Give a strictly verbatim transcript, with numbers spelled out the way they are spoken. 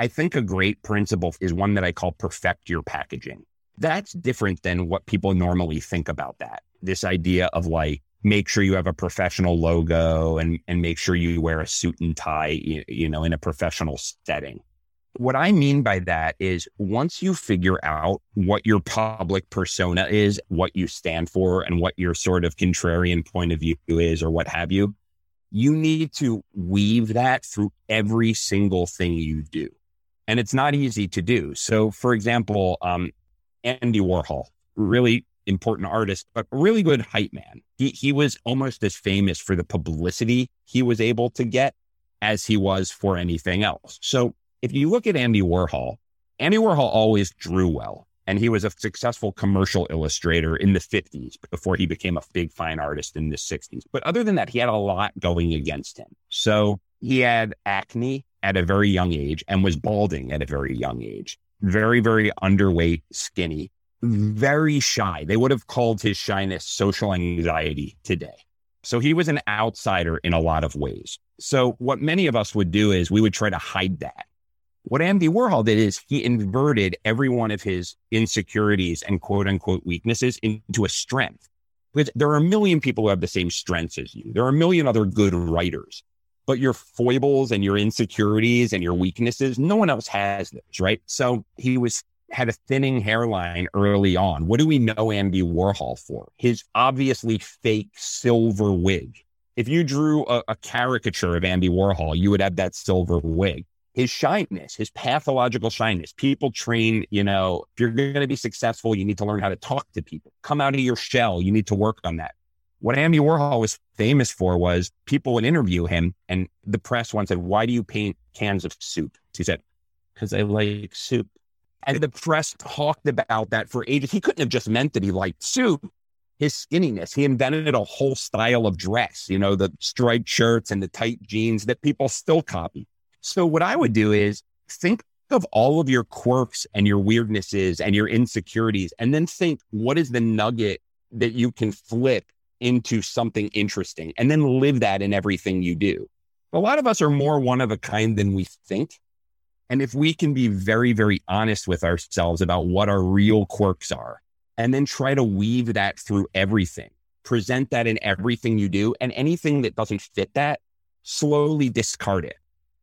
I think a great principle is one that I call perfect your packaging. That's different than what people normally think about that. This idea of like, make sure you have a professional logo and, and make sure you wear a suit and tie, you, you know, in a professional setting. What I mean by that is once you figure out what your public persona is, what you stand for, and what your sort of contrarian point of view is or what have you, you need to weave that through every single thing you do. And it's not easy to do. So for example, um, Andy Warhol, really important artist, but really good hype man. He he was almost as famous for the publicity he was able to get as he was for anything else. So if you look at Andy Warhol, Andy Warhol always drew well. And he was a successful commercial illustrator in the fifties before he became a big fine artist in the sixties. But other than that, he had a lot going against him. So he had acne at a very young age and was balding at a very young age. Very, very underweight, skinny, very shy. They would have called his shyness social anxiety today. So he was an outsider in a lot of ways. So what many of us would do is we would try to hide that. What Andy Warhol did is he inverted every one of his insecurities and quote unquote weaknesses into a strength. Because there are a million people who have the same strengths as you. There are a million other good writers, but your foibles and your insecurities and your weaknesses, no one else has those, right? So he was had a thinning hairline early on. What do we know Andy Warhol for? His obviously fake silver wig. If you drew a, a caricature of Andy Warhol, you would have that silver wig. His shyness, his pathological shyness. People train, you know, if you're going to be successful, you need to learn how to talk to people. Come out of your shell. You need to work on that. What Andy Warhol was famous for was people would interview him and the press once said, why do you paint cans of soup? He said, because I like soup. And the press talked about that for ages. He couldn't have just meant that he liked soup. His skinniness, he invented a whole style of dress, you know, the striped shirts and the tight jeans that people still copy. So what I would do is think of all of your quirks and your weirdnesses and your insecurities, and then think, what is the nugget that you can flip into something interesting, and then live that in everything you do. A lot of us are more one of a kind than we think. And if we can be very, very honest with ourselves about what our real quirks are, and then try to weave that through everything, present that in everything you do, and anything that doesn't fit that, slowly discard it.